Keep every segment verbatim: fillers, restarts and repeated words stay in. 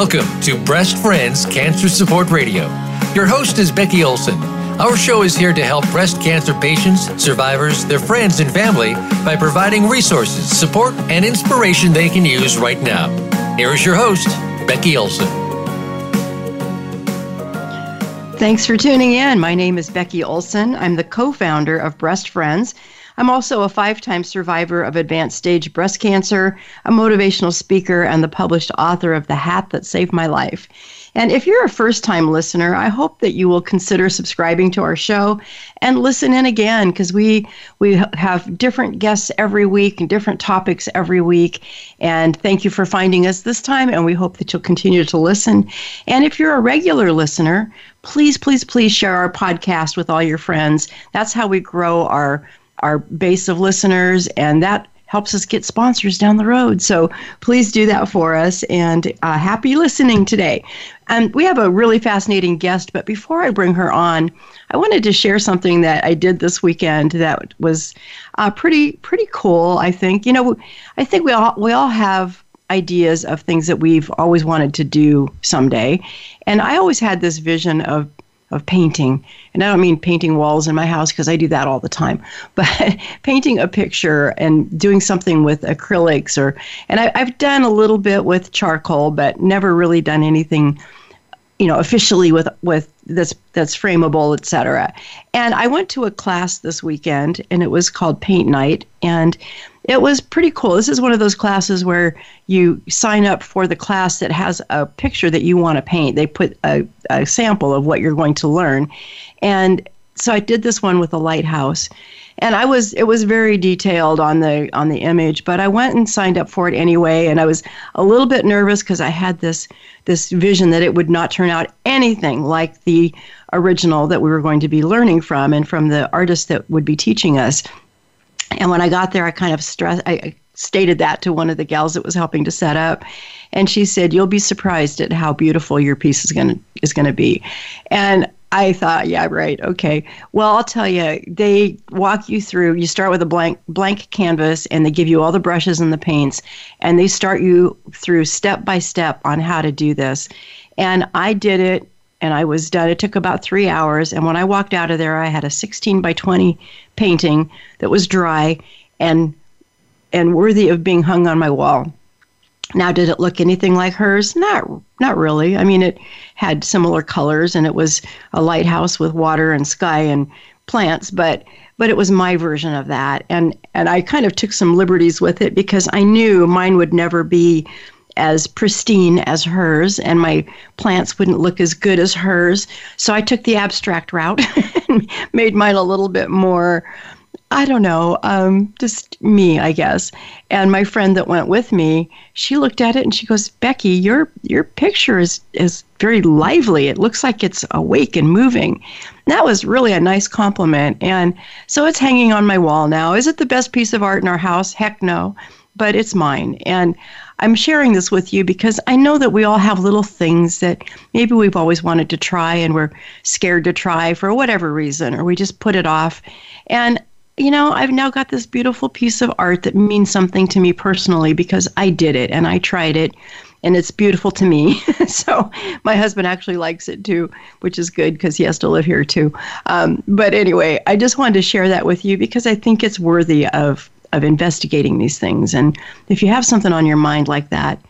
Welcome to Breast Friends Cancer Support Radio. Your host is Becky Olson. Our show is here to help breast cancer patients, survivors, their friends, and family by providing resources, support, and inspiration they can use right now. Here is your host, Becky Olson. Thanks for tuning in. My name is Becky Olson. I'm the co-founder of Breast Friends. I'm also a five-time survivor of advanced stage breast cancer, a motivational speaker, and the published author of The Hat That Saved My Life. And if you're a first-time listener, I hope that you will consider subscribing to our show and listen in again, because we, we have different guests every week and different topics every week. And thank you for finding us this time, and we hope that you'll continue to listen. And if you're a regular listener, please, please, please share our podcast with all your friends. That's how we grow our our base of listeners, and that helps us get sponsors down the road. So please do that for us, and uh, happy listening today. And we have a really fascinating guest, but before I bring her on, I wanted to share something that I did this weekend that was uh, pretty pretty cool, I think. You know, I think we all we all have ideas of things that we've always wanted to do someday, and I always had this vision of of painting. And I don't mean painting walls in my house, because I do that all the time, but painting a picture and doing something with acrylics. Or, and I, I've done a little bit with charcoal, but never really done anything, you know, officially with, with this, that's frameable, et cetera. And I went to a class this weekend, and it was called Paint Night, and it was pretty cool. This is one of those classes where you sign up for the class that has a picture that you want to paint. They put a, a sample of what you're going to learn. And so I did this one with a lighthouse. And I was it was very detailed on the on the image, but I went and signed up for it anyway. And I was a little bit nervous because I had this this vision that it would not turn out anything like the original that we were going to be learning from and from the artist that would be teaching us. And when I got there, I kind of stressed, I stated that to one of the gals that was helping to set up. And she said, "You'll be surprised at how beautiful your piece is going to is going to be." And I thought, yeah, right, okay. Well, I'll tell you, they walk you through, you start with a blank blank canvas, and they give you all the brushes and the paints, and they start you through step by step on how to do this. And I did it, and I was done. It took about three hours, and when I walked out of there, I had a sixteen by twenty painting that was dry and and worthy of being hung on my wall. Now, did it look anything like hers? Not not really. I mean, it had similar colors, and it was a lighthouse with water and sky and plants, but but it was my version of that. And and I kind of took some liberties with it because I knew mine would never be as pristine as hers, and my plants wouldn't look as good as hers. So I took the abstract route and made mine a little bit more, I don't know, um, just me, I guess. And my friend that went with me, she looked at it and she goes, "Becky, your your picture is, is very lively. It looks like it's awake and moving." And that was really a nice compliment. And so it's hanging on my wall now. Is it the best piece of art in our house? Heck no, but it's mine. And I'm sharing this with you because I know that we all have little things that maybe we've always wanted to try and we're scared to try for whatever reason, or we just put it off. And you know, I've now got this beautiful piece of art that means something to me personally because I did it and I tried it and it's beautiful to me. So my husband actually likes it too, which is good because he has to live here too. Um, but anyway, I just wanted to share that with you because I think it's worthy of, of investigating these things. And if you have something on your mind like that,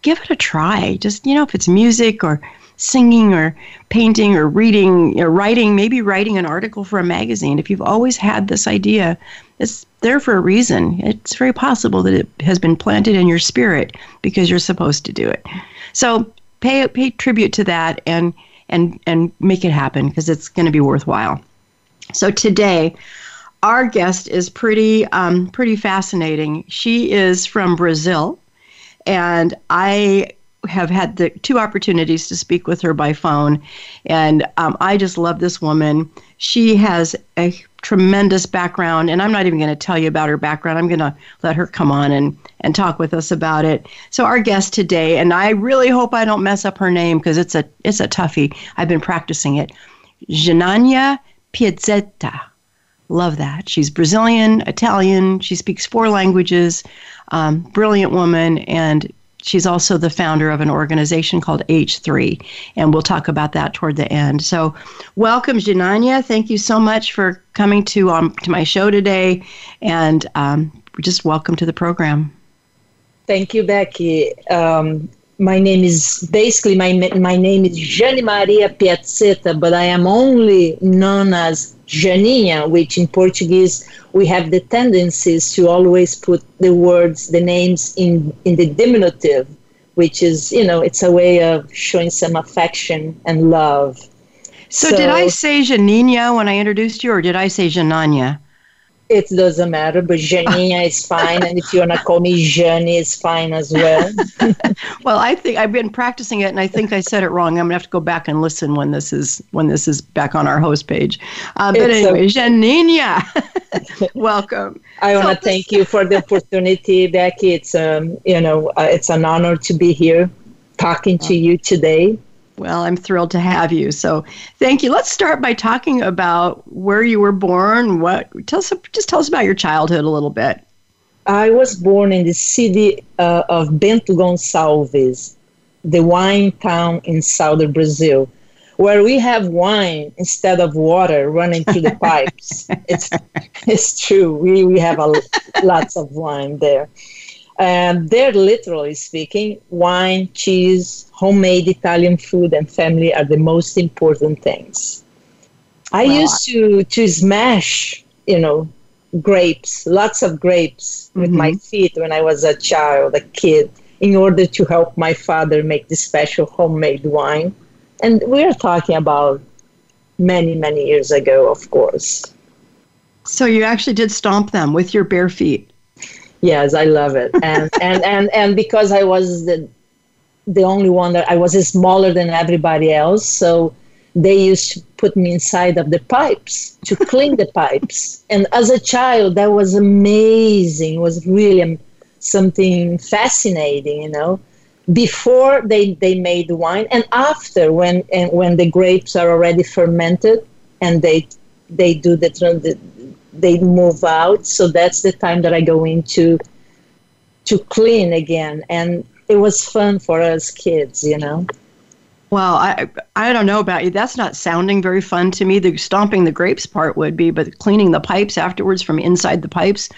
give it a try. Just, you know, if it's music or singing or painting or reading or writing, maybe writing an article for a magazine. If you've always had this idea, it's there for a reason. It's very possible that it has been planted in your spirit because you're supposed to do it. So pay pay tribute to that and and and make it happen because it's going to be worthwhile. So today, our guest is pretty um, pretty fascinating. She is from Brazil, and I have had the two opportunities to speak with her by phone. And um, I just love this woman. She has a tremendous background, and I'm not even going to tell you about her background. I'm going to let her come on and, and talk with us about it. So our guest today, and I really hope I don't mess up her name because it's a, it's a toughie. I've been practicing it. Jani Piazzetta. Love that. She's Brazilian, Italian. She speaks four languages, um, brilliant woman, and She's also the founder of an organization called H three, and we'll talk about that toward the end. So welcome, Janania. Thank you so much for coming to um, to my show today, and um, just welcome to the program. Thank you, Becky. Um, my name is, basically, my my name is Jani Maria Piazzetta, but I am only known as Janinha, which in Portuguese, we have the tendencies to always put the words, the names in, in the diminutive, which is, you know, it's a way of showing some affection and love. So, so did I say Janinha when I introduced you, or did I say Janania? It doesn't matter, but Janinha is fine, and if you want to call me Jani, it's fine as well. Well, I think I've been practicing it, and I think I said it wrong. I'm gonna have to go back and listen when this is when this is back on our host page. Uh, but it's anyway, a- Janinha, welcome. I want to so, thank you for the opportunity, Becky. It's um, you know, uh, it's an honor to be here, talking to you today. Well, I'm thrilled to have you. So, thank you. Let's start by talking about where you were born. What? Tell us, just tell us about your childhood a little bit. I was born in the city uh, of Bento Gonçalves, the wine town in southern Brazil, where we have wine instead of water running through the pipes. It's it's true. We we have a, lots of wine there. And they're literally speaking, wine, cheese, homemade Italian food, and family are the most important things. I wow. used to, to smash, you know, grapes, lots of grapes mm-hmm. with my feet when I was a child, a kid, in order to help my father make the special homemade wine. And we're talking about many, many years ago, of course. So you actually did stomp them with your bare feet. Yes, I love it. And, and, and, and because I was the, the only one that I was smaller than everybody else, so they used to put me inside of the pipes to clean the pipes. And as a child, that was amazing. It was really something fascinating, you know. Before they, they made wine, and after when and when the grapes are already fermented and they they do the, the they move out, so that's the time that I go in to, to clean again. And it was fun for us kids, you know. Well, I I don't know about you. That's not sounding very fun to me. The stomping the grapes part would be, but cleaning the pipes afterwards from inside the pipes,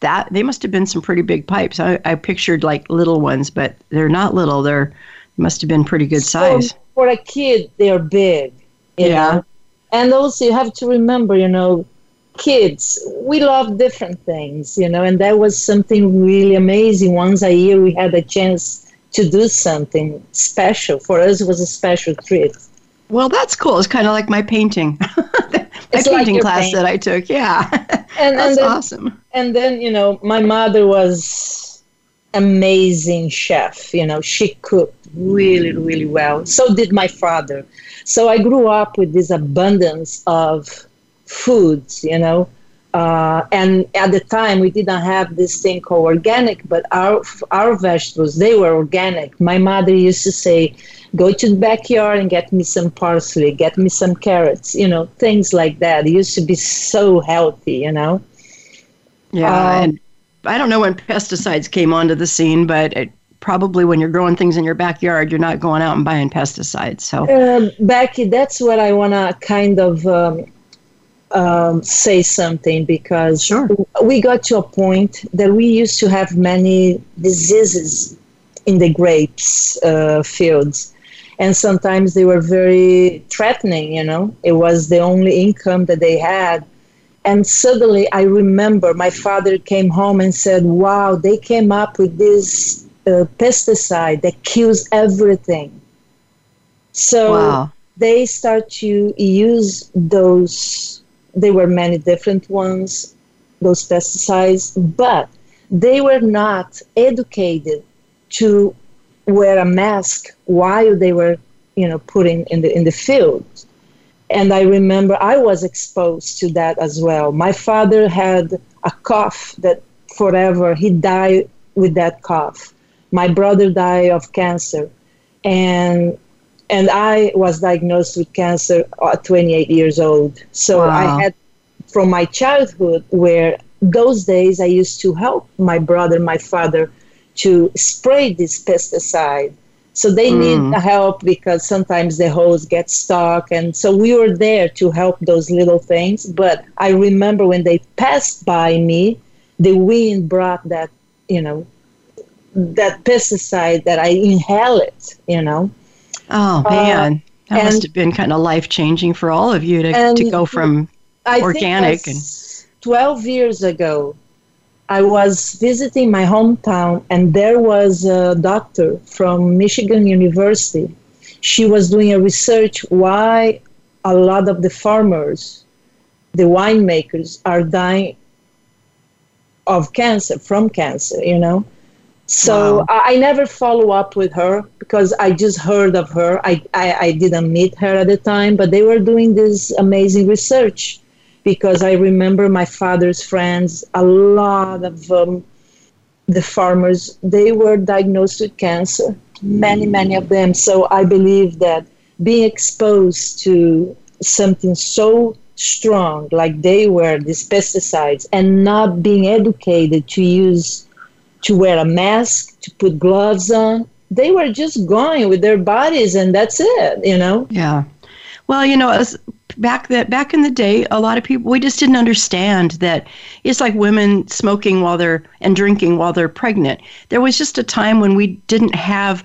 that they must have been some pretty big pipes. I, I pictured like little ones, but they're not little. They're must have been pretty good so size. For a kid, they're big. You yeah. know? And also you have to remember, you know, kids, we love different things, you know, and that was something really amazing. Once a year we had a chance to do something special. For us, it was a special treat. Well, that's cool. It's kind of like my painting, my it's painting like class paint. that I took. Yeah, and, that's and then, awesome. And then, you know, my mother was amazing chef. You know, she cooked really, really well. So did my father. So I grew up with this abundance of foods, you know, uh, and at the time we didn't have this thing called organic, but our our vegetables, they were organic. My mother used to say, go to the backyard and get me some parsley, get me some carrots, you know, things like that. It used to be so healthy, you know. Yeah, um, and I don't know when pesticides came onto the scene, but it probably when you're growing things in your backyard, you're not going out and buying pesticides. So, uh, Becky, that's what I want to kind of... Um, Um, say something because sure. we got to a point that we used to have many diseases in the grapes uh, fields, and sometimes they were very threatening, you know. It was the only income that they had, and suddenly I remember my father came home and said, wow, they came up with this uh, pesticide that kills everything. So wow. they start to use those. There were many different ones, those pesticides, but they were not educated to wear a mask while they were, you know, putting in the in the field. And I remember I was exposed to that as well. My father had a cough that forever, he died with that cough. My brother died of cancer. And And I was diagnosed with cancer at twenty-eight years old. So wow. I had from my childhood where those days I used to help my brother, my father to spray this pesticide. So they mm. need help because sometimes the hose gets stuck. And so we were there to help those little things. But I remember when they passed by me, the wind brought that, you know, that pesticide that I inhaled, you know. Oh, man. Uh, that and, must have been kind of life-changing for all of you to, to go from I organic. Think and twelve years ago, I was visiting my hometown, and there was a doctor from Michigan University. She was doing a research why a lot of the farmers, the winemakers, are dying of cancer, from cancer, you know. So wow. I, I never follow up with her because I just heard of her. I, I, I didn't meet her at the time, but they were doing this amazing research. Because I remember my father's friends, a lot of um, the farmers, they were diagnosed with cancer, many, many of them. So I believe that being exposed to something so strong like they were, these pesticides, and not being educated to use, to wear a mask, to put gloves on, they were just going with their bodies and that's it, you know? Yeah. Well, you know, as Back that back in the day, a lot of people, we just didn't understand that it's like women smoking while they're and drinking while they're pregnant. There was just a time when we didn't have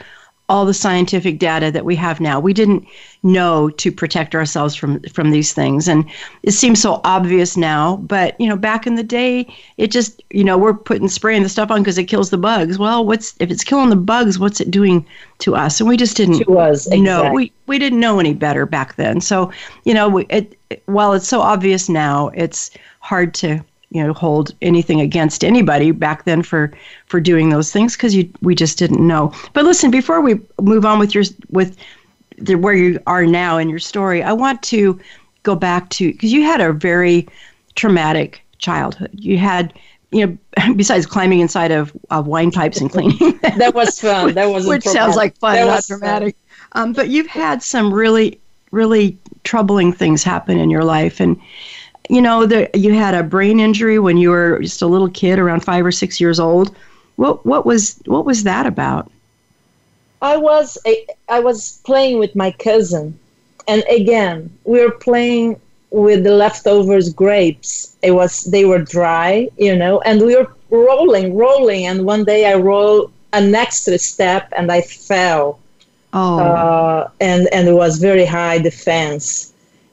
all the scientific data that we have now. We didn't know to protect ourselves from, from these things. And it seems so obvious now. But, you know, back in the day, it just, you know, we're putting spraying the stuff on because it kills the bugs. Well, what's if it's killing the bugs, what's it doing to us? And we just didn't to us, exactly. know. We, we didn't know any better back then. So, you know, we, it, it, while it's so obvious now, it's hard to, you know, hold anything against anybody back then for, for doing those things because you we just didn't know. But listen, before we move on with your with the, where you are now in your story, I want to go back to because you had a very traumatic childhood. You had, you know, besides climbing inside of, of wine pipes and cleaning, that was fun. That was which sounds like fun, that not dramatic. Um, but you've had some really, really troubling things happen in your life and. You know, there, you had a brain injury when you were just a little kid, around five or six years old. What what was what was that about? I was a, I was playing with my cousin, and again we were playing with the leftovers grapes. It was they were dry, you know, and we were rolling, rolling, and one day I rolled an extra step and I fell. Oh, uh, and and it was very high defense,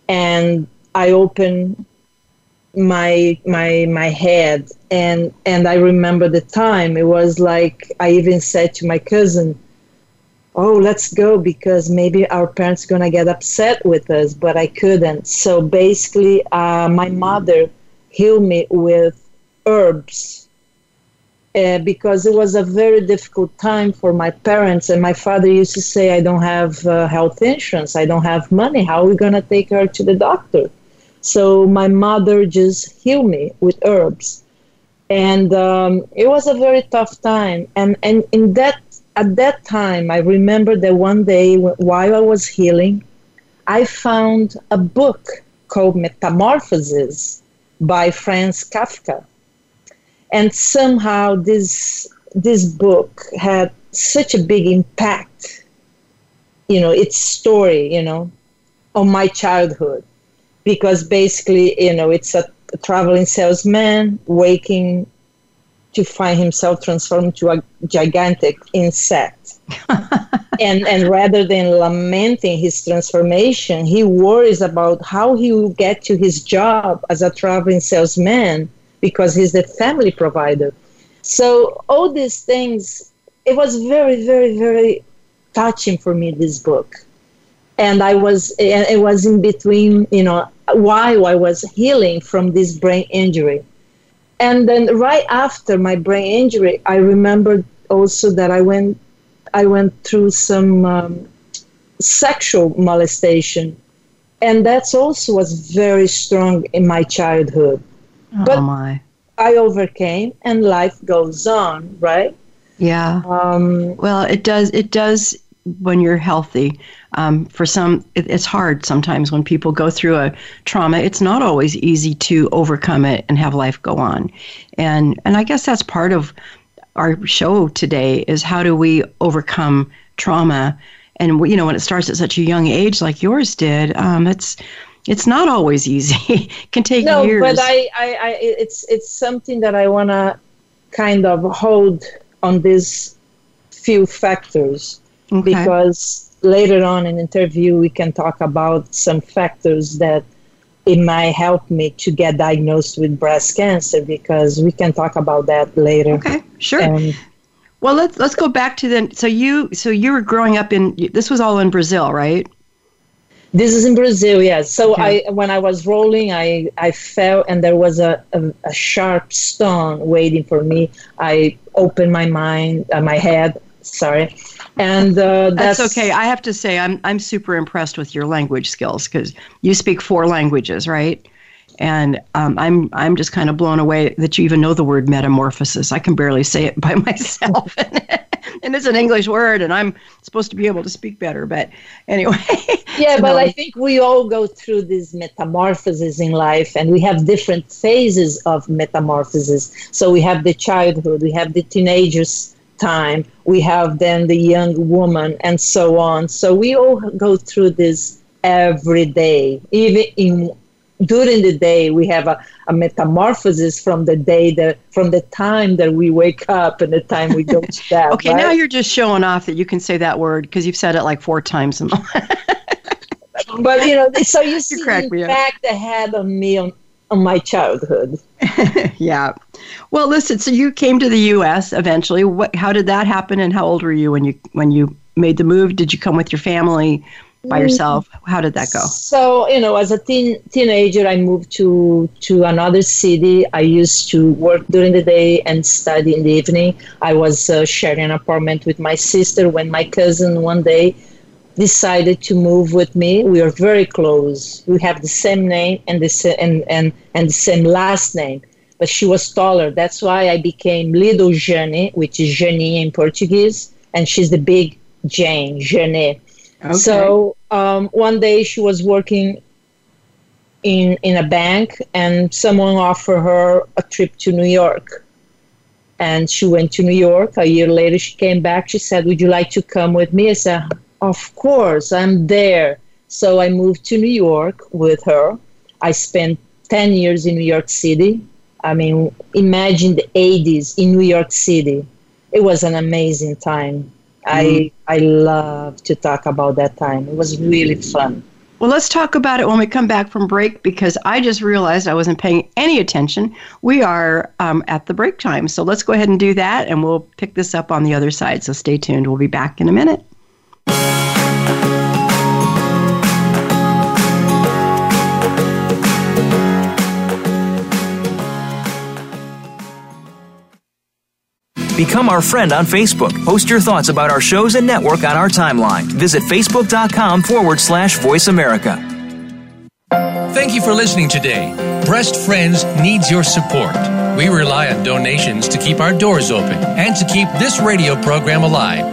and I opened. my my my head and and I remember the time it was like I even said to my cousin, oh, let's go because maybe our parents are gonna get upset with us, but I couldn't. So basically uh, my mother healed me with herbs uh, because it was a very difficult time for my parents, and my father used to say, I don't have uh, health insurance, I don't have money, how are we gonna take her to the doctor? So my mother just healed me with herbs, and um, it was a very tough time. And and in that at that time, I remember that one day while I was healing, I found a book called Metamorphoses by Franz Kafka, and somehow this this book had such a big impact. You know, its story, you know, on my childhood. Because basically, you know, it's a traveling salesman waking to find himself transformed to a gigantic insect. and and rather than lamenting his transformation, he worries about how he will get to his job as a traveling salesman because he's the family provider. So all these things, it was very, very, very touching for me, this book. And I was, it was in between, you know, while I was healing from this brain injury. And then right after my brain injury, I remembered also that I went, I went through some um, sexual molestation. And that's also was very strong in my childhood. Oh but my. I overcame and life goes on, right? Yeah. Um, well, it does, it does. When you're healthy, um, for some, it, it's hard sometimes when people go through a trauma. It's not always easy to overcome it and have life go on. And and I guess that's part of our show today is how do we overcome trauma? And, you know, when it starts at such a young age like yours did, um, it's it's not always easy. It can take no, years. No, but I, I, I, it's it's something that I want to kind of hold on these few factors, okay, because later on in the interview we can talk about some factors that it might help me to get diagnosed with breast cancer, because we can talk about that later. Okay, sure. Um, well, let's let's go back to then. So you so you were growing up in, this was all in Brazil, right? This is in Brazil, yes. So okay. I when I was rolling, I, I fell and there was a, a, a sharp stone waiting for me. I opened my mind, uh, my head. Sorry. And uh, that's, that's okay. I have to say, I'm I'm super impressed with your language skills, because you speak four languages, right? And um, I'm I'm just kind of blown away that you even know the word metamorphosis. I can barely say it by myself, and it's an English word, and I'm supposed to be able to speak better. But anyway, yeah. So but no. I think we all go through these metamorphoses in life, and we have different phases of metamorphoses. So we have the childhood, we have the teenagers. Time we have then the young woman and so on. So we all go through this every day. Even in during the day, we have a, a metamorphosis from the day that from the time that we wake up and the time we go to bed. Okay, right? Now you're just showing off that you can say that word, because you've said it like four times in the but you know, so you see you crack me back up. The head on me on on my childhood. Yeah. Well, listen, so you came to the U S eventually. What, how did that happen, and how old were you when you when you made the move? Did you come with your family, by yourself? How did that go? So, you know, as a teen, teenager, I moved to, to another city. I used to work during the day and study in the evening. I was uh, sharing an apartment with my sister when my cousin one day decided to move with me. We are very close. We have the same name and the sa- and, and, and the same last name. But she was taller. That's why I became Little Jani, which is Jani in Portuguese, and she's the big Jane, Jani. Okay. So um, one day she was working in in a bank, and someone offered her a trip to New York. And she went to New York. A year later, she came back. She said, "Would you like to come with me?" I said, "Of course, I'm there." So I moved to New York with her. I spent ten years in New York City. I mean, imagine the eighties in New York City. It was an amazing time. Mm-hmm. I I love to talk about that time. It was really fun. Well, let's talk about it when we come back from break, because I just realized I wasn't paying any attention. We are um, at the break time. So let's go ahead and do that, and we'll pick this up on the other side. So stay tuned. We'll be back in a minute. Become our friend on Facebook. Post your thoughts about our shows and network on our timeline. Visit facebook.com forward slash Voice America. Thank you for listening today. Breast Friends needs your support. We rely on donations to keep our doors open and to keep this radio program alive.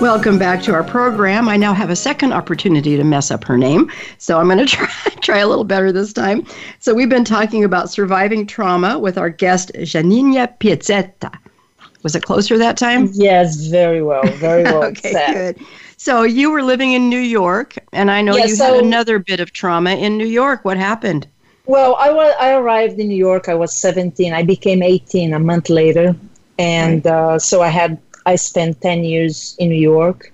Welcome back to our program. I now have a second opportunity to mess up her name, so I'm going to try, try a little better this time. So we've been talking about surviving trauma with our guest, Jani Maria Piazzetta. Was it closer that time? Yes, very well, very well. Okay, set. Good. So you were living in New York, and I know yeah, you so, had another bit of trauma in New York. What happened? Well, I, was, I arrived in New York. I was seventeen. I became eighteen a month later, and uh, so I had... I spent ten years in New York,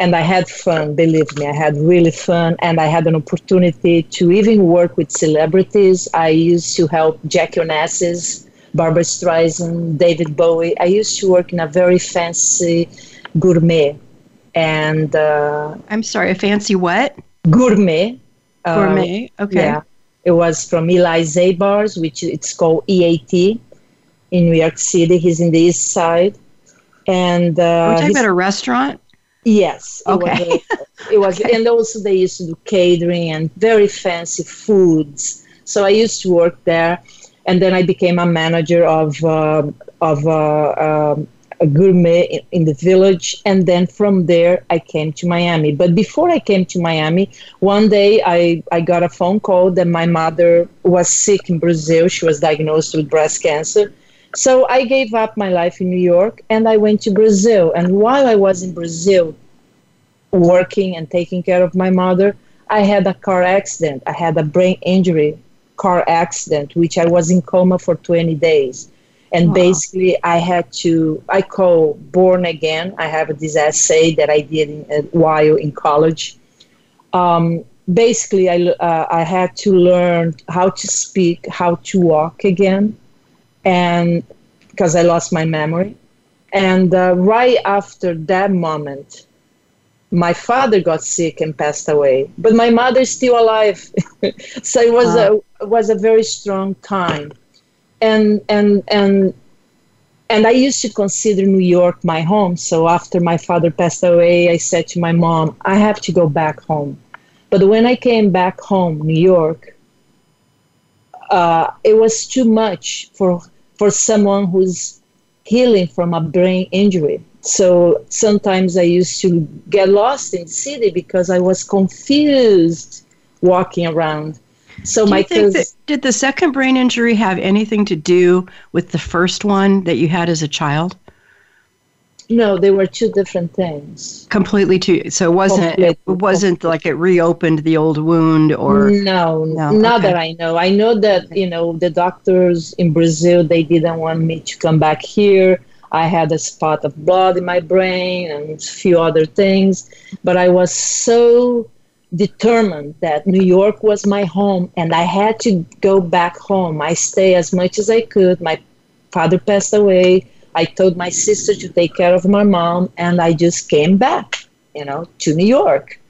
and I had fun, believe me. I had really fun, and I had an opportunity to even work with celebrities. I used to help Jack Onassis, Barbra Streisand, David Bowie. I used to work in a very fancy gourmet. And uh, I'm sorry, a fancy what? Gourmet. Gourmet, uh, okay. Yeah. It was from Eli Zabar's, which it's called E A T in New York City. He's in the East Side. And, uh, Are we talking about a restaurant? Yes. It okay. Was a, it was, okay. And also they used to do catering and very fancy foods. So I used to work there, and then I became a manager of uh, of uh, um, a gourmet in, in the village. And then from there I came to Miami. But before I came to Miami, one day I, I got a phone call that my mother was sick in Brazil. She was diagnosed with breast cancer. So I gave up my life in New York, and I went to Brazil. And while I was in Brazil working and taking care of my mother, I had a car accident. I had a brain injury car accident, which I was in coma for twenty days. And wow. Basically, I had to, I call born again. I have this essay that I did in, uh, while in college. Um, basically, I, uh, I had to learn how to speak, how to walk again. And because I lost my memory. And uh, right after that moment, my father got sick and passed away. But my mother is still alive. So it was wow. a it was a very strong time. And and and and I used to consider New York my home. So after my father passed away, I said to my mom, I have to go back home. But when I came back home, New York, Uh, it was too much for for someone who's healing from a brain injury. So sometimes I used to get lost in the city because I was confused walking around. So do my you think that, did the second brain injury have anything to do with the first one that you had as a child? No, they were two different things. Completely two. So it wasn't Completely. it wasn't like it reopened the old wound or no, no not okay. that I know. I know that, you know, the doctors in Brazil, they didn't want me to come back here. I had a spot of blood in my brain and a few other things, but I was so determined that New York was my home and I had to go back home. I stayed as much as I could. My father passed away. I told my sister to take care of my mom, and I just came back, you know, to New York.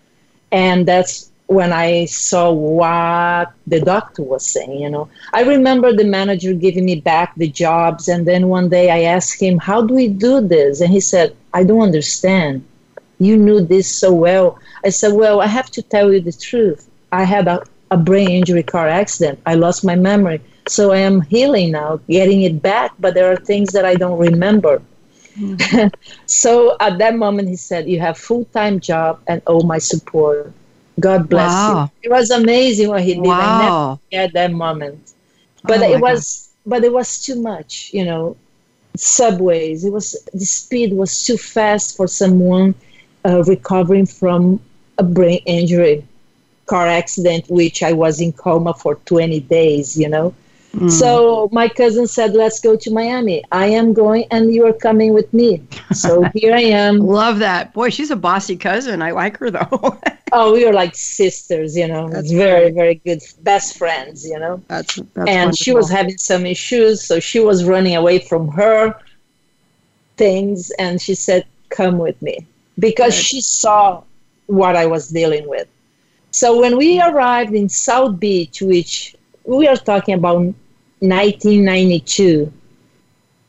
And that's when I saw what the doctor was saying, you know. I remember the manager giving me back the jobs, and then one day I asked him, how do we do this? And he said, I don't understand. You knew this so well. I said, well, I have to tell you the truth. I had a, a brain injury car accident. I lost my memory. So I am healing now, getting it back, but there are things that I don't remember. Mm. So at that moment, he said, you have full-time job and all my support. God bless wow. you. It was amazing what he did. Wow. I never forget that moment. But oh it was God. but it was too much, you know, subways. It was the speed was too fast for someone uh, recovering from a brain injury, car accident, which I was in coma for twenty days, you know. Mm. So my cousin said, let's go to Miami. I am going and you are coming with me. So here I am. Love that. Boy, she's a bossy cousin. I like her, though. Oh, we were like sisters, you know. That's very, very good. Best friends, you know. That's, that's and wonderful. She was having some issues, so she was running away from her things. And she said, come with me. Because right. she saw what I was dealing with. So when we arrived in South Beach, which we are talking about nineteen ninety-two,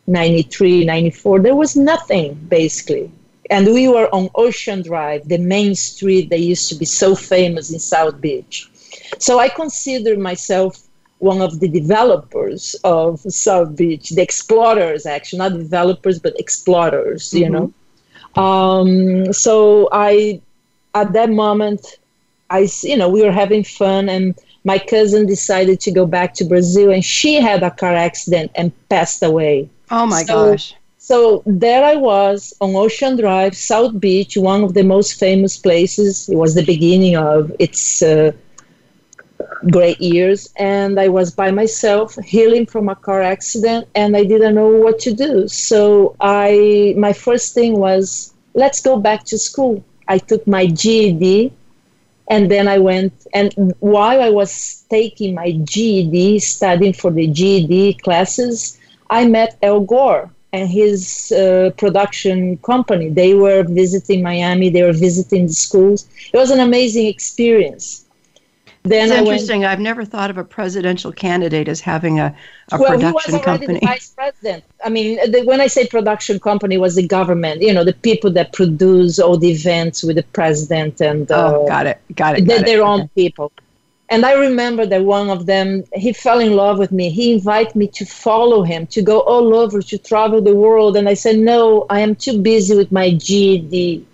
ninety-three, ninety-four. There was nothing, basically. And we were on Ocean Drive, the main street that used to be so famous in South Beach. So I consider myself one of the developers of South Beach, the explorers, actually, not developers, but explorers, mm-hmm. you know. Um, so I, at that moment, I, you know, we were having fun, and my cousin decided to go back to Brazil, and she had a car accident and passed away. Oh, my so, gosh. So there I was on Ocean Drive, South Beach, one of the most famous places. It was the beginning of its uh, great years. And I was by myself, healing from a car accident, and I didn't know what to do. So I, my first thing was, let's go back to school. I took my G E D, and then I went. And while I was taking my G E D, studying for the G E D classes, I met Al Gore and his uh, production company. They were visiting Miami. They were visiting the schools. It was an amazing experience. Then it's interesting. Went, I've never thought of a presidential candidate as having a, a well, production he was company. The vice president. I mean, the, when I say production company, it was the government, you know, the people that produce all the events with the president and uh, oh, got it, got it, got the, it. their own okay. people. And I remember that one of them, he fell in love with me. He invited me to follow him, to go all over, to travel the world. And I said, no, I am too busy with my G E D.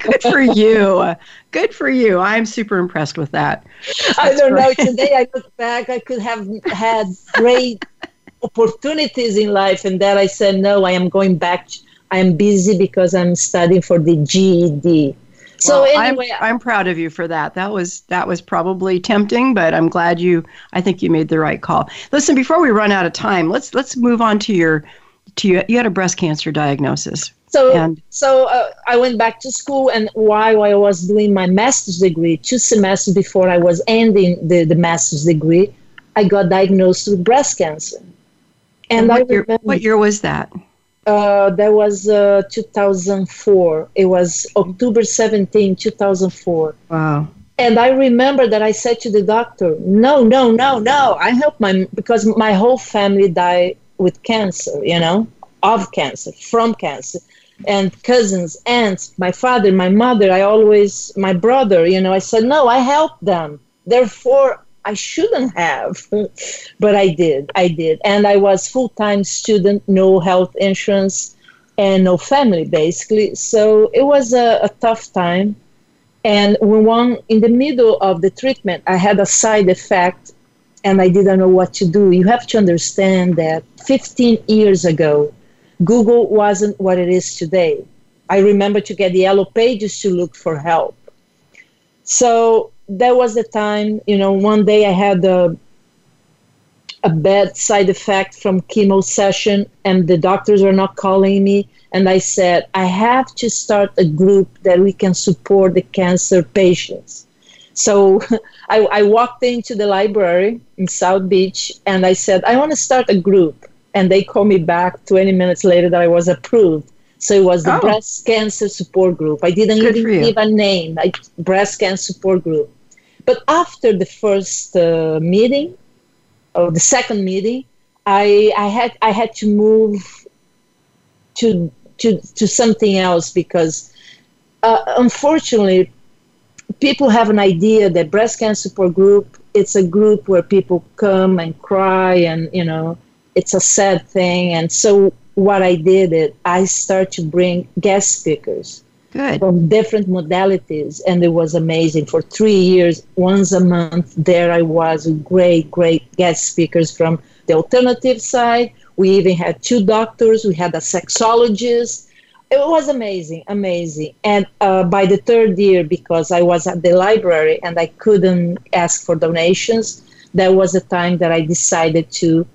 Good for you. Good for you. I'm super impressed with that. That's I don't great. know. Today I look back, I could have had great opportunities in life. And then I said, no, I am going back. I'm busy because I'm studying for the G E D. So well, anyway, I'm, I'm proud of you for that. That was that was probably tempting, but I'm glad you. I think you made the right call. Listen, before we run out of time, let's let's move on to your to your, you had a breast cancer diagnosis. So and so uh, I went back to school, and while I was doing my master's degree, two semesters before I was ending the, the master's degree, I got diagnosed with breast cancer. And, and what I remember, year, what year was that? Uh, that was uh, two thousand four. It was October seventeenth, two thousand four. Wow. And I remember that I said to the doctor, no, no, no, no. I hope my, because my whole family died with cancer, you know, of cancer, from cancer. And cousins, aunts, my father, my mother, I always, my brother, you know, I said, no, I helped them. Therefore, I shouldn't have, but I did, I did. And I was full-time student, no health insurance, and no family, basically. So it was a, a tough time. And when one, in the middle of the treatment, I had a side effect, and I didn't know what to do. You have to understand that fifteen years ago, Google wasn't what it is today. I remember to get the yellow pages to look for help. So that was the time, you know, one day I had a, a bad side effect from chemo session, and the doctors were not calling me. And I said, I have to start a group that we can support the cancer patients. So I, I walked into the library in South Beach, and I said, I want to start a group. And they called me back twenty minutes later that I was approved. So it was the oh. breast cancer support group. I didn't Good even give a name, like breast cancer support group. But after the first uh, meeting, or the second meeting, I, I had I had to move to to to something else because, uh, unfortunately, people have an idea that breast cancer support group, it's a group where people come and cry and, you know, it's a sad thing. And so what I did is I started to bring guest speakers Good. from different modalities, and it was amazing. For three years, once a month, there I was with great, great guest speakers from the alternative side. We even had two doctors. We had a sexologist. It was amazing, amazing. And uh, by the third year, because I was at the library and I couldn't ask for donations, that was the time that I decided to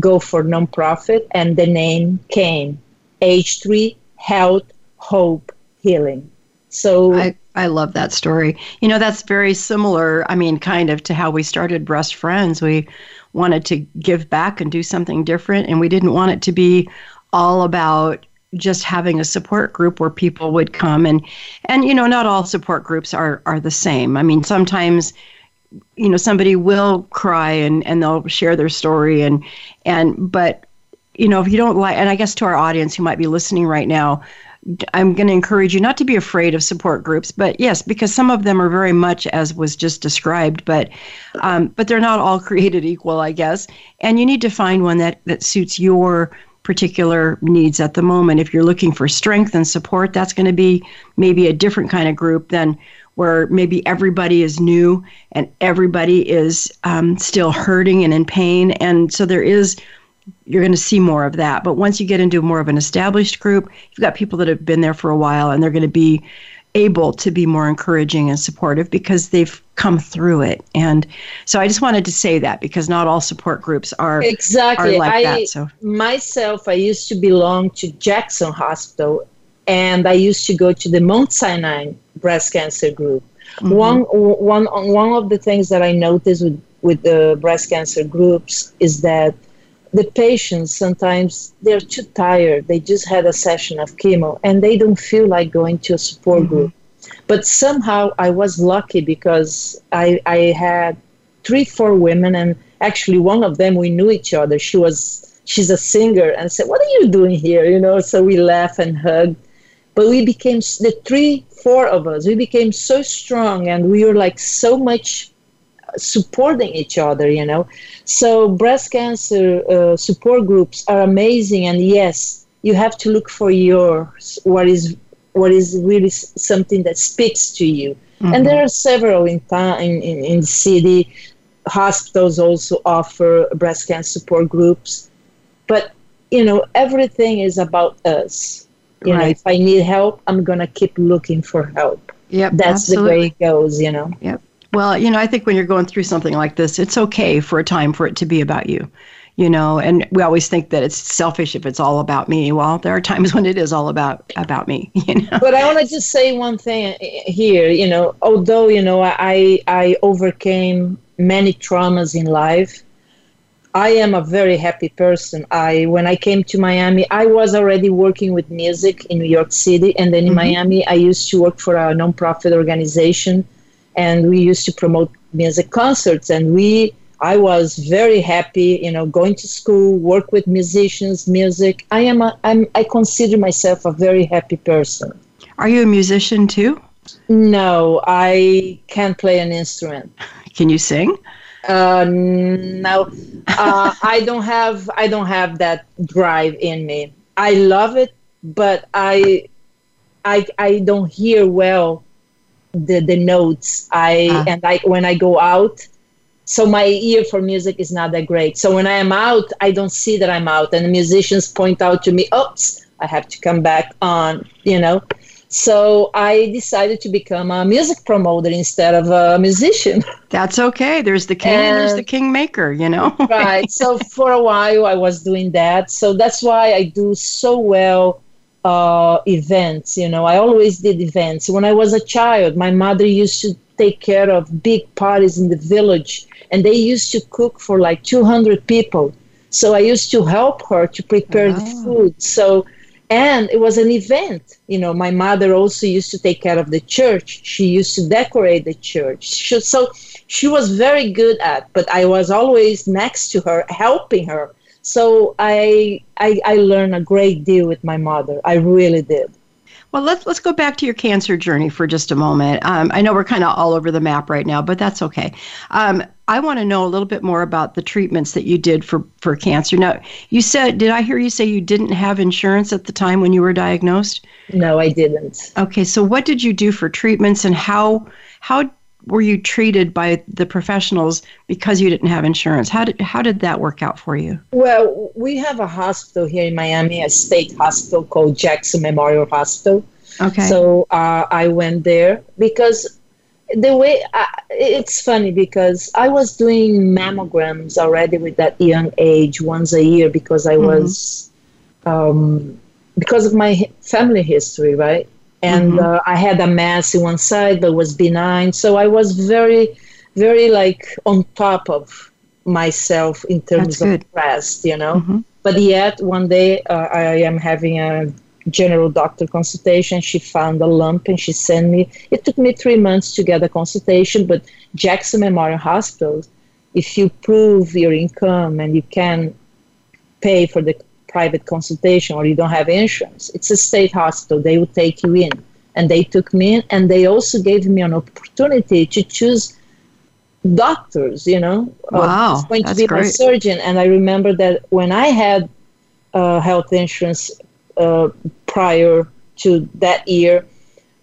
go for nonprofit, and the name came H three Health Hope Healing. So I, I love that story. You know, that's very similar, I mean, kind of to how we started Breast Friends. We wanted to give back and do something different, and we didn't want it to be all about just having a support group where people would come and and you know, not all support groups are are the same. I mean, sometimes you know, somebody will cry and, and they'll share their story. And, and, but, you know, if you don't like, and I guess to our audience who might be listening right now, I'm going to encourage you not to be afraid of support groups, but yes, because some of them are very much as was just described, but um, but they're not all created equal, I guess. And you need to find one that, that suits your particular needs at the moment. If you're looking for strength and support, that's going to be maybe a different kind of group than where maybe everybody is new and everybody is um, still hurting and in pain. And so there is... you're going to see more of that. But once you get into more of an established group, you've got people that have been there for a while, and they're going to be able to be more encouraging and supportive because they've come through it. And so I just wanted to say that because not all support groups are exactly are like I, that. So myself, I used to belong to Jackson Hospital, and I used to go to the Mount Sinai breast cancer group. Mm-hmm. One one one of the things that I noticed with, with the breast cancer groups is that the patients, sometimes they're too tired. They just had a session of chemo, and they don't feel like going to a support mm-hmm. group. But somehow I was lucky because I, I had three, four women, and actually one of them, we knew each other. She was she's a singer, and I said, "What are you doing here?" You know. So we laughed and hugged. But we became, the three, four of us, we became so strong, and we were like so much supporting each other, you know. So breast cancer uh, support groups are amazing, and yes, you have to look for yours, what is what is really s- something that speaks to you. Mm-hmm. And there are several in town, in, in, in the city. Hospitals also offer breast cancer support groups, but you know, everything is about us. You right. know, if I need help, I'm gonna keep looking for help. Yep, that's absolutely. The way it goes, you know. Yep. Well, you know, I think when you're going through something like this, it's okay for a time for it to be about you, you know, and we always think that it's selfish if it's all about me. Well, there are times when it is all about about me, you know. But I want to just say one thing here, you know, although, you know, I, I overcame many traumas in life, I am a very happy person. I when I came to Miami, I was already working with music in New York City, and then in mm-hmm. Miami, I used to work for a nonprofit organization. And we used to promote music concerts, and we, I was very happy, you know, going to school, work with musicians, music. I am, a, I'm, I consider myself a very happy person. Are you a musician too? No, I can't play an instrument. Can you sing? Uh, no, uh, I don't have, I don't have that drive in me. I love it, but I, I, I don't hear well. The, the notes I ah. and I when I go out, so my ear for music is not that great. So when I am out, I don't see that I'm out, and the musicians point out to me, "Oops, I have to come back on," you know. So I decided to become a music promoter instead of a musician. That's okay. There's the king, and, there's the kingmaker, you know. Right. So for a while, I was doing that. So that's why I do so well. Uh, events, you know, I always did events. When I was a child, my mother used to take care of big parties in the village, and they used to cook for like two hundred people. So I used to help her to prepare oh. the food. So, and it was an event, you know. My mother also used to take care of the church. She used to decorate the church. She, so she was very good at, but I was always next to her, helping her. So I, I I learned a great deal with my mother. I really did. Well, let's let's go back to your cancer journey for just a moment. Um, I know we're kind of all over the map right now, but that's okay. Um, I want to know a little bit more about the treatments that you did for, for cancer. Now, you said, did I hear you say you didn't have insurance at the time when you were diagnosed? No, I didn't. Okay, so what did you do for treatments, and how how were you treated by the professionals because you didn't have insurance? How did how did that work out for you? Well, we have a hospital here in Miami, a state hospital called Jackson Memorial Hospital. Okay. So uh, I went there because the way I, it's funny because I was doing mammograms already with that young age once a year because I mm-hmm. was um, because of my family history, right? And mm-hmm. uh, I had a mass in one side, but was benign. So I was very, very like on top of myself in terms That's of good. Breast, you know. Mm-hmm. But yet one day uh, I am having a general doctor consultation. She found a lump and she sent me. It took me three months to get a consultation, but Jackson Memorial Hospital, if you prove your income and you can pay for the private consultation or you don't have insurance, it's a state hospital, they will take you in. And they took me in, and they also gave me an opportunity to choose doctors, you know. Wow, I was going to be my surgeon. And I remember that when I had uh, health insurance uh, prior to that year,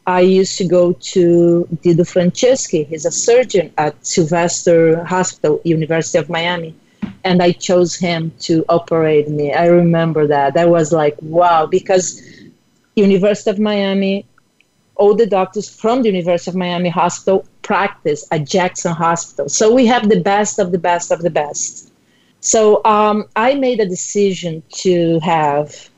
I used to go to Dido Franceschi. He's a surgeon at Sylvester Hospital, University of Miami. And I chose him to operate me. I remember that. That was like, wow, because University of Miami, all the doctors from the University of Miami Hospital practice at Jackson Hospital. So we have the best of the best of the best. So um, I made a decision to have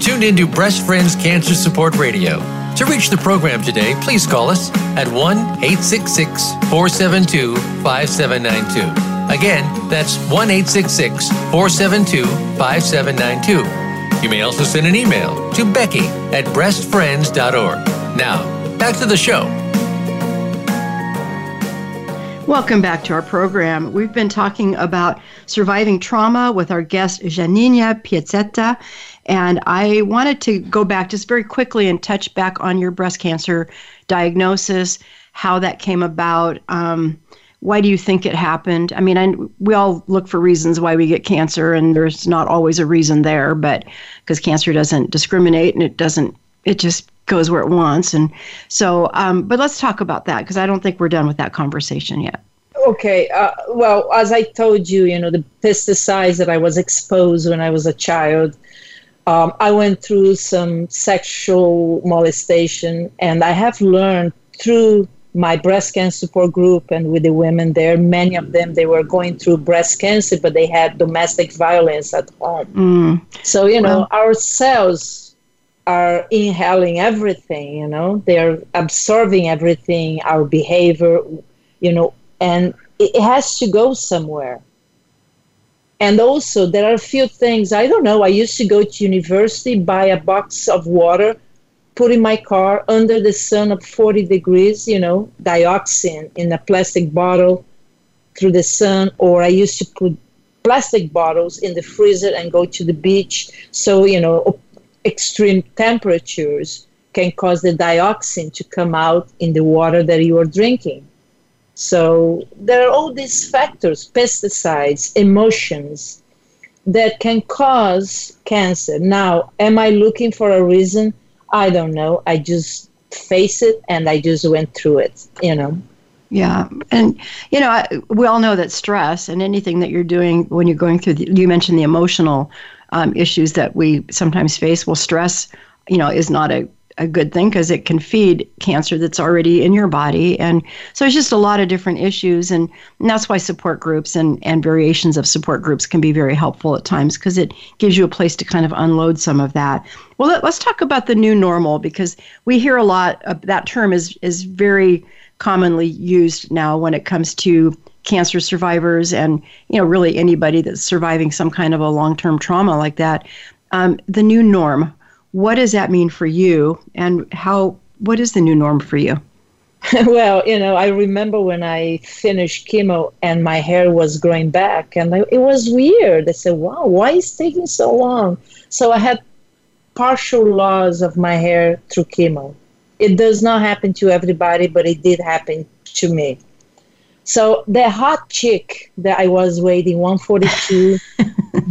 Tuned into Breast Friends Cancer Support Radio. To reach the program today, please call us at one eight six six, four seven two, five seven nine two. Again, that's one eight six six, four seven two, five seven nine two. You may also send an email to Becky at breast friends dot org. Now, back to the show. Welcome back to our program. We've been talking about surviving trauma with our guest, Jani Maria Piazzetta. And I wanted to go back just very quickly and touch back on your breast cancer diagnosis, how that came about, um, why do you think it happened? I mean, I, we all look for reasons why we get cancer, and there's not always a reason there, but because cancer doesn't discriminate and it doesn't, it just goes where it wants. And so, um, but let's talk about that, because I don't think we're done with that conversation yet. Okay. Uh, well, as I told you, you know, the pesticides that I was exposed when I was a child, um, I went through some sexual molestation, and I have learned through my breast cancer support group and with the women there, many of them, they were going through breast cancer, but they had domestic violence at home. Mm. So, you know, well, our cells are inhaling everything, you know, they're absorbing everything, our behavior, you know, and it has to go somewhere. And also, there are a few things, I don't know, I used to go to university, buy a box of water, put in my car under the sun of forty degrees, you know, dioxin in a plastic bottle through the sun, or I used to put plastic bottles in the freezer and go to the beach. So, you know, extreme temperatures can cause the dioxin to come out in the water that you are drinking. So there are all these factors, pesticides, emotions, that can cause cancer. Now, am I looking for a reason? I don't know. I just face it, and I just went through it, you know. Yeah. And, you know, I, we all know that stress and anything that you're doing when you're going through, the, you mentioned the emotional um, issues that we sometimes face. Well, stress, you know, is not a, a good thing, because it can feed cancer that's already in your body. And so it's just a lot of different issues. And, and that's why support groups and, and variations of support groups can be very helpful at times, because it gives you a place to kind of unload some of that. Well, let, let's talk about the new normal, because we hear a lot of that term is, is very commonly used now when it comes to cancer survivors and, you know, really anybody that's surviving some kind of a long-term trauma like that. Um, the new norm. What does that mean for you, and how? What is the new norm for you? Well, you know, I remember when I finished chemo and my hair was growing back, and I, it was weird. I said, wow, why is it taking so long? So I had partial loss of my hair through chemo. It does not happen to everybody, but it did happen to me. So the hot chick that I was waiting, one forty-two,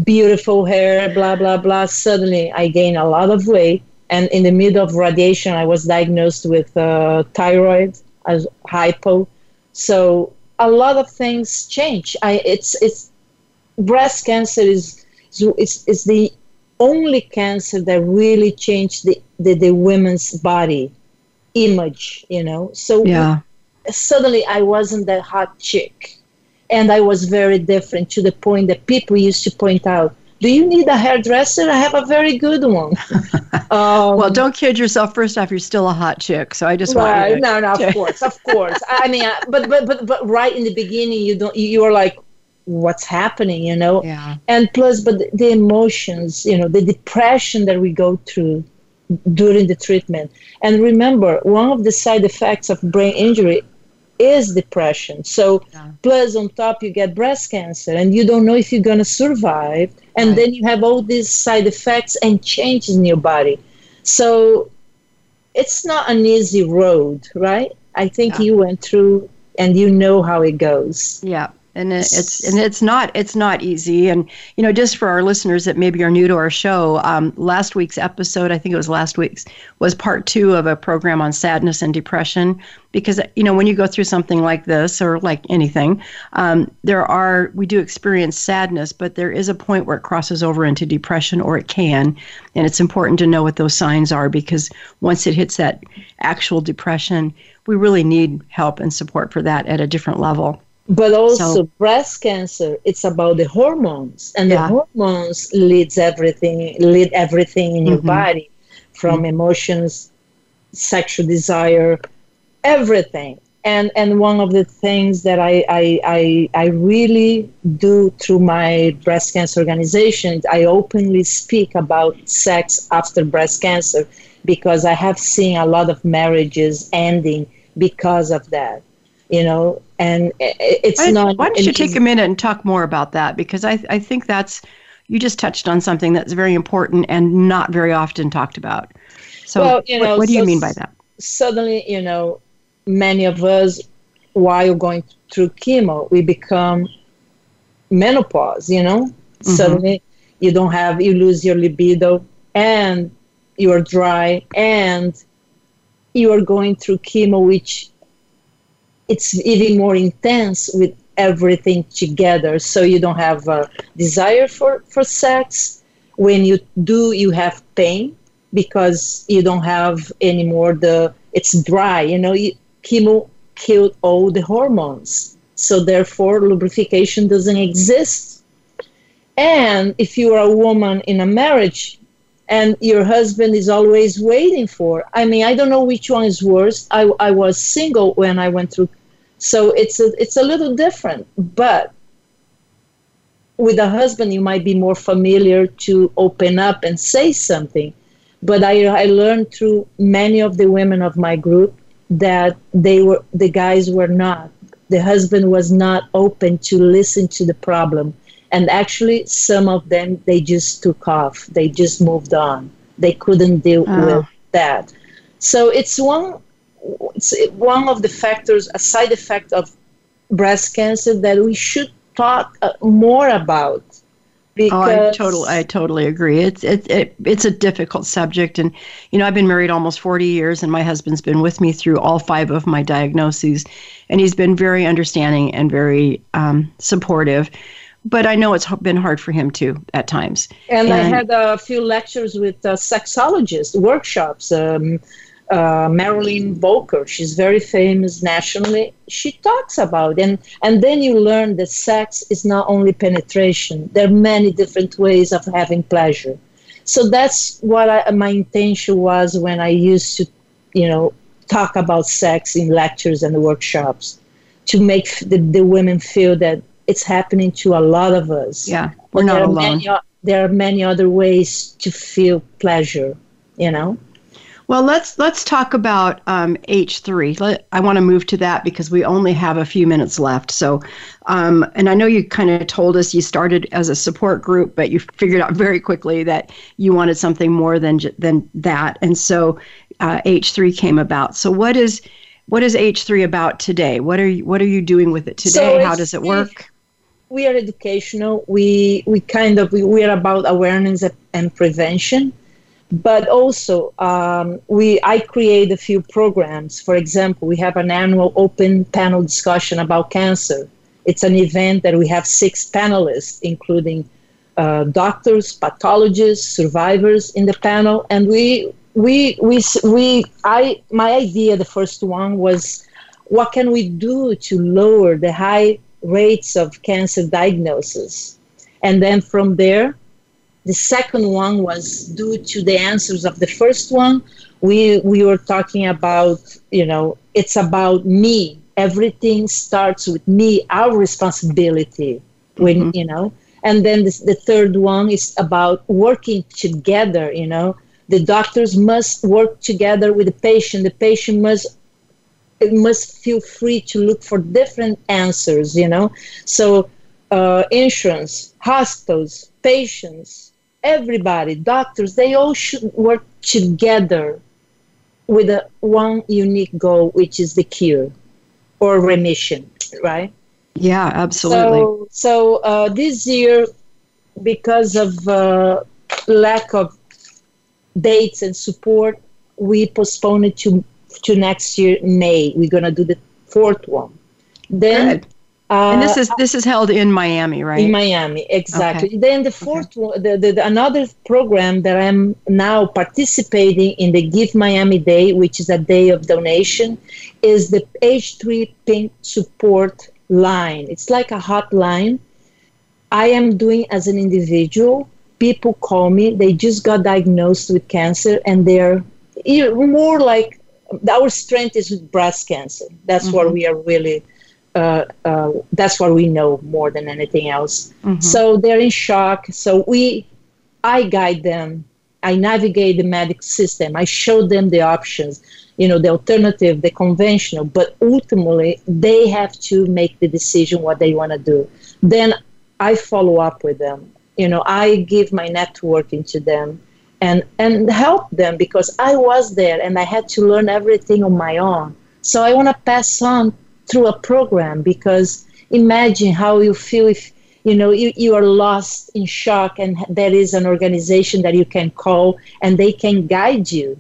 beautiful hair, blah, blah, blah. Suddenly, I gained a lot of weight. And in the middle of radiation, I was diagnosed with uh, thyroid, as hypo. So a lot of things change. I, it's, it's, breast cancer is, is, is the only cancer that really changed the, the, the women's body image, you know. So yeah. Suddenly, I wasn't that hot chick. And I was very different, to the point that people used to point out, do you need a hairdresser? I have a very good one. Um, well, don't kid yourself. First off, you're still a hot chick. So I just right, want you to. No, no, of course, of course. I mean, I, but, but but but right in the beginning, you don't. You were like, what's happening, you know? Yeah. And plus, but the emotions, you know, the depression that we go through during the treatment. And remember, one of the side effects of brain injury is depression. So yeah. Plus on top you get breast cancer, and you don't know if you're going to survive, and right. Then you have all these side effects and changes in your body. So it's not an easy road, right? I think yeah. You went through, and you know how it goes. Yeah. And it's and it's not it's not easy. And, you know, just for our listeners that maybe are new to our show, um, last week's episode, I think it was last week's, was part two of a program on sadness and depression. Because, you know, when you go through something like this, or like anything, um, there are, we do experience sadness, but there is a point where it crosses over into depression, or it can. And it's important to know what those signs are, because once it hits that actual depression, we really need help and support for that at a different level. But also so, breast cancer, it's about the hormones, and yeah. The hormones leads everything, lead everything in mm-hmm. your body, from mm-hmm. emotions, sexual desire, everything. And and one of the things that I, I, I, I really do through my breast cancer organization, I openly speak about sex after breast cancer, because I have seen a lot of marriages ending because of that. You know, and it's why, not. Why don't you take a minute and talk more about that? Because I, I think that's, you just touched on something that's very important and not very often talked about. So well, you know, what, what do so you mean by that? Suddenly, you know, many of us, while going through chemo, we become menopause, you know? Mm-hmm. Suddenly you don't have, you lose your libido and you are dry and you are going through chemo, which it's even more intense with everything together. So you don't have a desire for, for sex. When you do, you have pain because you don't have anymore the, it's dry, you know, you, chemo killed all the hormones. So therefore, lubrification doesn't exist. And if you are a woman in a marriage and your husband is always waiting for, I mean, I don't know which one is worse. I, I was single when I went through. So it's a, it's a little different. But with a husband, you might be more familiar to open up and say something. But I, I learned through many of the women of my group that they were, the guys were not. The husband was not open to listen to the problem. And actually, some of them, they just took off. They just moved on. They couldn't deal oh. with that. So it's one, it's one of the factors, a side effect of breast cancer that we should talk more about. Because oh, I totally, I totally agree. It's it, it it's a difficult subject, and you know, I've been married almost forty years, and my husband's been with me through all five of my diagnoses, and he's been very understanding and very um, supportive. But I know it's been hard for him too at times. And, and I had a few lectures with uh, sexologists, workshops. Um, uh, Marilyn Volker, she's very famous nationally. She talks about it. and and then you learn that sex is not only penetration. There are many different ways of having pleasure. So that's what I, my intention was when I used to, you know, talk about sex in lectures and workshops, to make the, the women feel that it's happening to a lot of us. Yeah, we're not alone. Many, there are many other ways to feel pleasure, you know? Well, let's let's talk about um, H three. Let, I want to move to that because we only have a few minutes left. So, um, and I know you kind of told us you started as a support group, but you figured out very quickly that you wanted something more than than that. And so uh, H three came about. So what is what is H three about today? What are you, what are you doing with it today? So how does it work? We are educational. We we kind of we, we are about awareness and prevention, but also um, we I create a few programs. For example, we have an annual open panel discussion about cancer. It's an event that we have six panelists, including uh, doctors, pathologists, survivors in the panel, and we we we we I my idea the first one was, what can we do to lower the high rates of cancer diagnosis? And then from there, the second one was due to the answers of the first one. We we were talking about, you know, it's about me. Everything starts with me, our responsibility, when mm-hmm. you know. And then this, the third one is about working together, you know. The doctors must work together with the patient. The patient must It must feel free to look for different answers, you know. So uh, insurance, hospitals, patients, everybody, doctors, they all should work together with a, one unique goal, which is the cure or remission, right? Yeah, absolutely. So, so uh, this year, because of uh, lack of dates and support, we postponed it to to next year, May. We're going to do the fourth one. Then, uh, and this is this is held in Miami, right? In Miami, exactly. Okay. Then the fourth okay. one, the, the, the, another program that I'm now participating in, the Give Miami Day, which is a day of donation, is the H three Pink Support Line. It's like a hotline. I am doing as an individual. People call me. They just got diagnosed with cancer, and they're more like, our strength is with breast cancer. That's mm-hmm. what we are really, uh, uh, that's what we know more than anything else. Mm-hmm. So they're in shock. So we, I guide them. I navigate the medical system. I show them the options, you know, the alternative, the conventional. But ultimately, they have to make the decision what they want to do. Then I follow up with them. You know, I give my networking to them. And, and help them, because I was there and I had to learn everything on my own. So I want to pass on through a program, because imagine how you feel if, you know, you, you are lost in shock and there is an organization that you can call and they can guide you,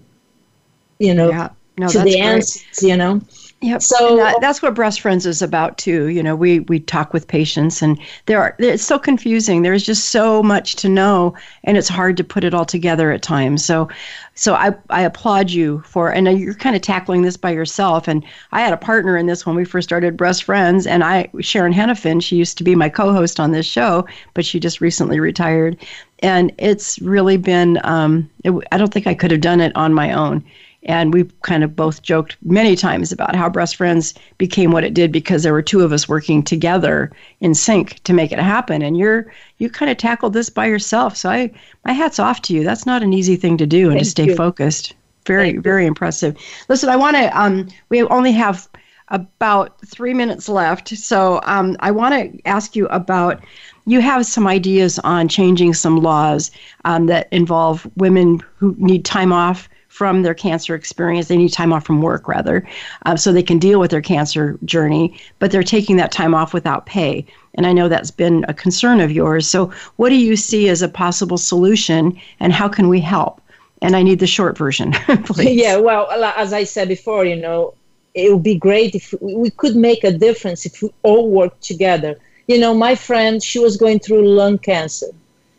you know, yeah. no, to the answers, you know. Yep. So that, that's what Breast Friends is about too. You know, we we talk with patients, and there are it's so confusing. There's just so much to know, and it's hard to put it all together at times. So, so I I applaud you for, and you're kind of tackling this by yourself. And I had a partner in this when we first started Breast Friends, and I Sharon Hennepin. She used to be my co-host on this show, but she just recently retired, and it's really been. Um, it, I don't think I could have done it on my own. And we kind of both joked many times about how Breast Friends became what it did because there were two of us working together in sync to make it happen. And you're you kind of tackled this by yourself. So I my hat's off to you. That's not an easy thing to do, and Thank to stay you. focused. Very, Thank very you. impressive. Listen, I want to, um, we only have about three minutes left. So um, I want to ask you about, you have some ideas on changing some laws um, that involve women who need time off from their cancer experience. They need time off from work, rather, uh, so they can deal with their cancer journey, but they're taking that time off without pay. And I know that's been a concern of yours. So what do you see as a possible solution, and how can we help? And I need the short version, please. Yeah, well, as I said before, you know, it would be great if we could make a difference if we all worked together. You know, my friend, she was going through lung cancer.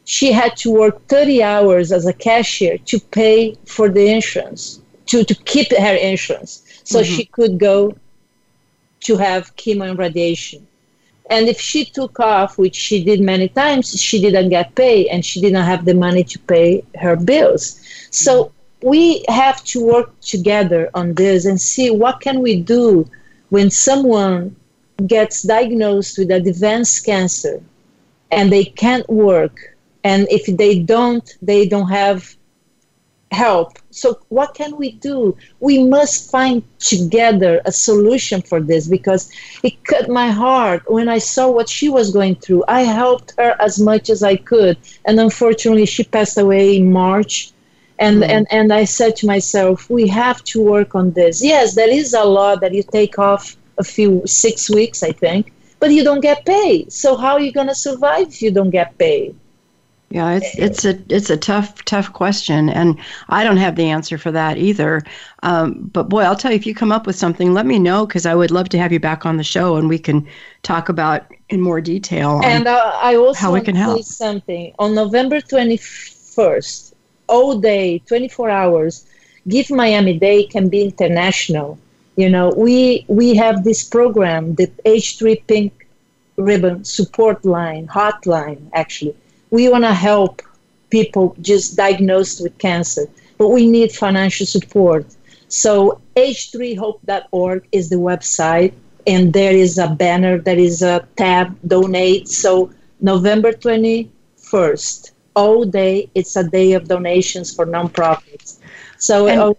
She had to work thirty hours as a cashier to pay for the insurance, to, to keep her insurance, so mm-hmm. she could go to have chemo and radiation. And if she took off, which she did many times, she didn't get paid, and she didn't have the money to pay her bills. So mm-hmm. we have to work together on this and see what can we do when someone gets diagnosed with advanced cancer and they can't work. And if they don't, they don't have help. So what can we do? We must find together a solution for this, because it cut my heart when I saw what she was going through. I helped her as much as I could. And unfortunately, she passed away in March. And, mm-hmm. and, and I said to myself, we have to work on this. Yes, there is a law that you take off a few, six weeks, I think, but you don't get paid. So how are you going to survive if you don't get paid? Yeah, it's it's a it's a tough tough question, and I don't have the answer for that either. Um, but boy, I'll tell you, if you come up with something, let me know, because I would love to have you back on the show, and we can talk about in more detail. And uh, I also how we can help. Say something on November twenty-first, all day, twenty-four hours. Give Miami Day can be international. You know, we we have this program, the H three Pink Ribbon Support Line hotline, actually. We want to help people just diagnosed with cancer, but we need financial support. So H three hope dot org is the website, and there is a banner, there is a tab, donate. So November twenty-first, all day, it's a day of donations for nonprofits. So, and, uh,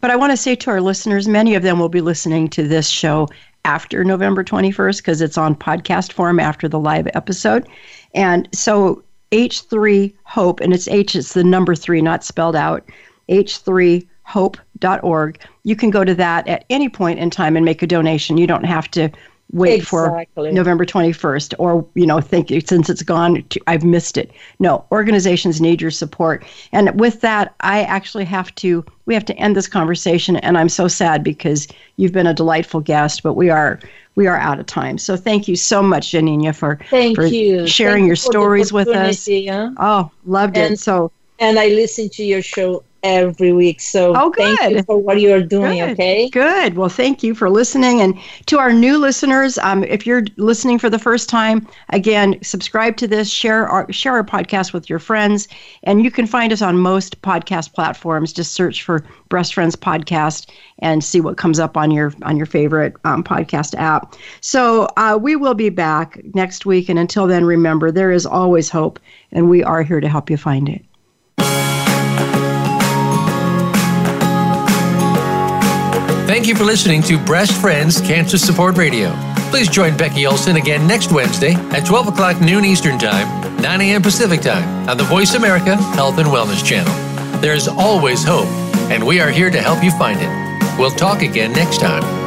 but I want to say to our listeners, many of them will be listening to this show after November twenty-first, because it's on podcast form after the live episode. And so H three hope, and it's H, it's the number three, not spelled out, H three hope dot org. You can go to that at any point in time and make a donation. You don't have to wait exactly. for November twenty-first or, you know, think since it's gone, I've missed it. No, organizations need your support. And with that, I actually have to, we have to end this conversation, and I'm so sad because you've been a delightful guest, but we are We are out of time. So thank you so much, Janinha, for, thank for you. sharing thank your for stories with us. Huh? Oh, loved and, it. So, and I listen to your show every week. So oh, good. Thank you for what you're doing, good. okay? Good. Well, thank you for listening. And to our new listeners, um, if you're listening for the first time, again, subscribe to this, share our, share our podcast with your friends. And you can find us on most podcast platforms. Just search for Breast Friends Podcast and see what comes up on your on your favorite um, podcast app. So uh, we will be back next week. And until then, remember, there is always hope, and we are here to help you find it. Thank you for listening to Breast Friends Cancer Support Radio. Please join Becky Olson again next Wednesday at twelve o'clock noon Eastern Time, nine a.m. Pacific Time on the Voice America Health and Wellness Channel. There is always hope, and we are here to help you find it. We'll talk again next time.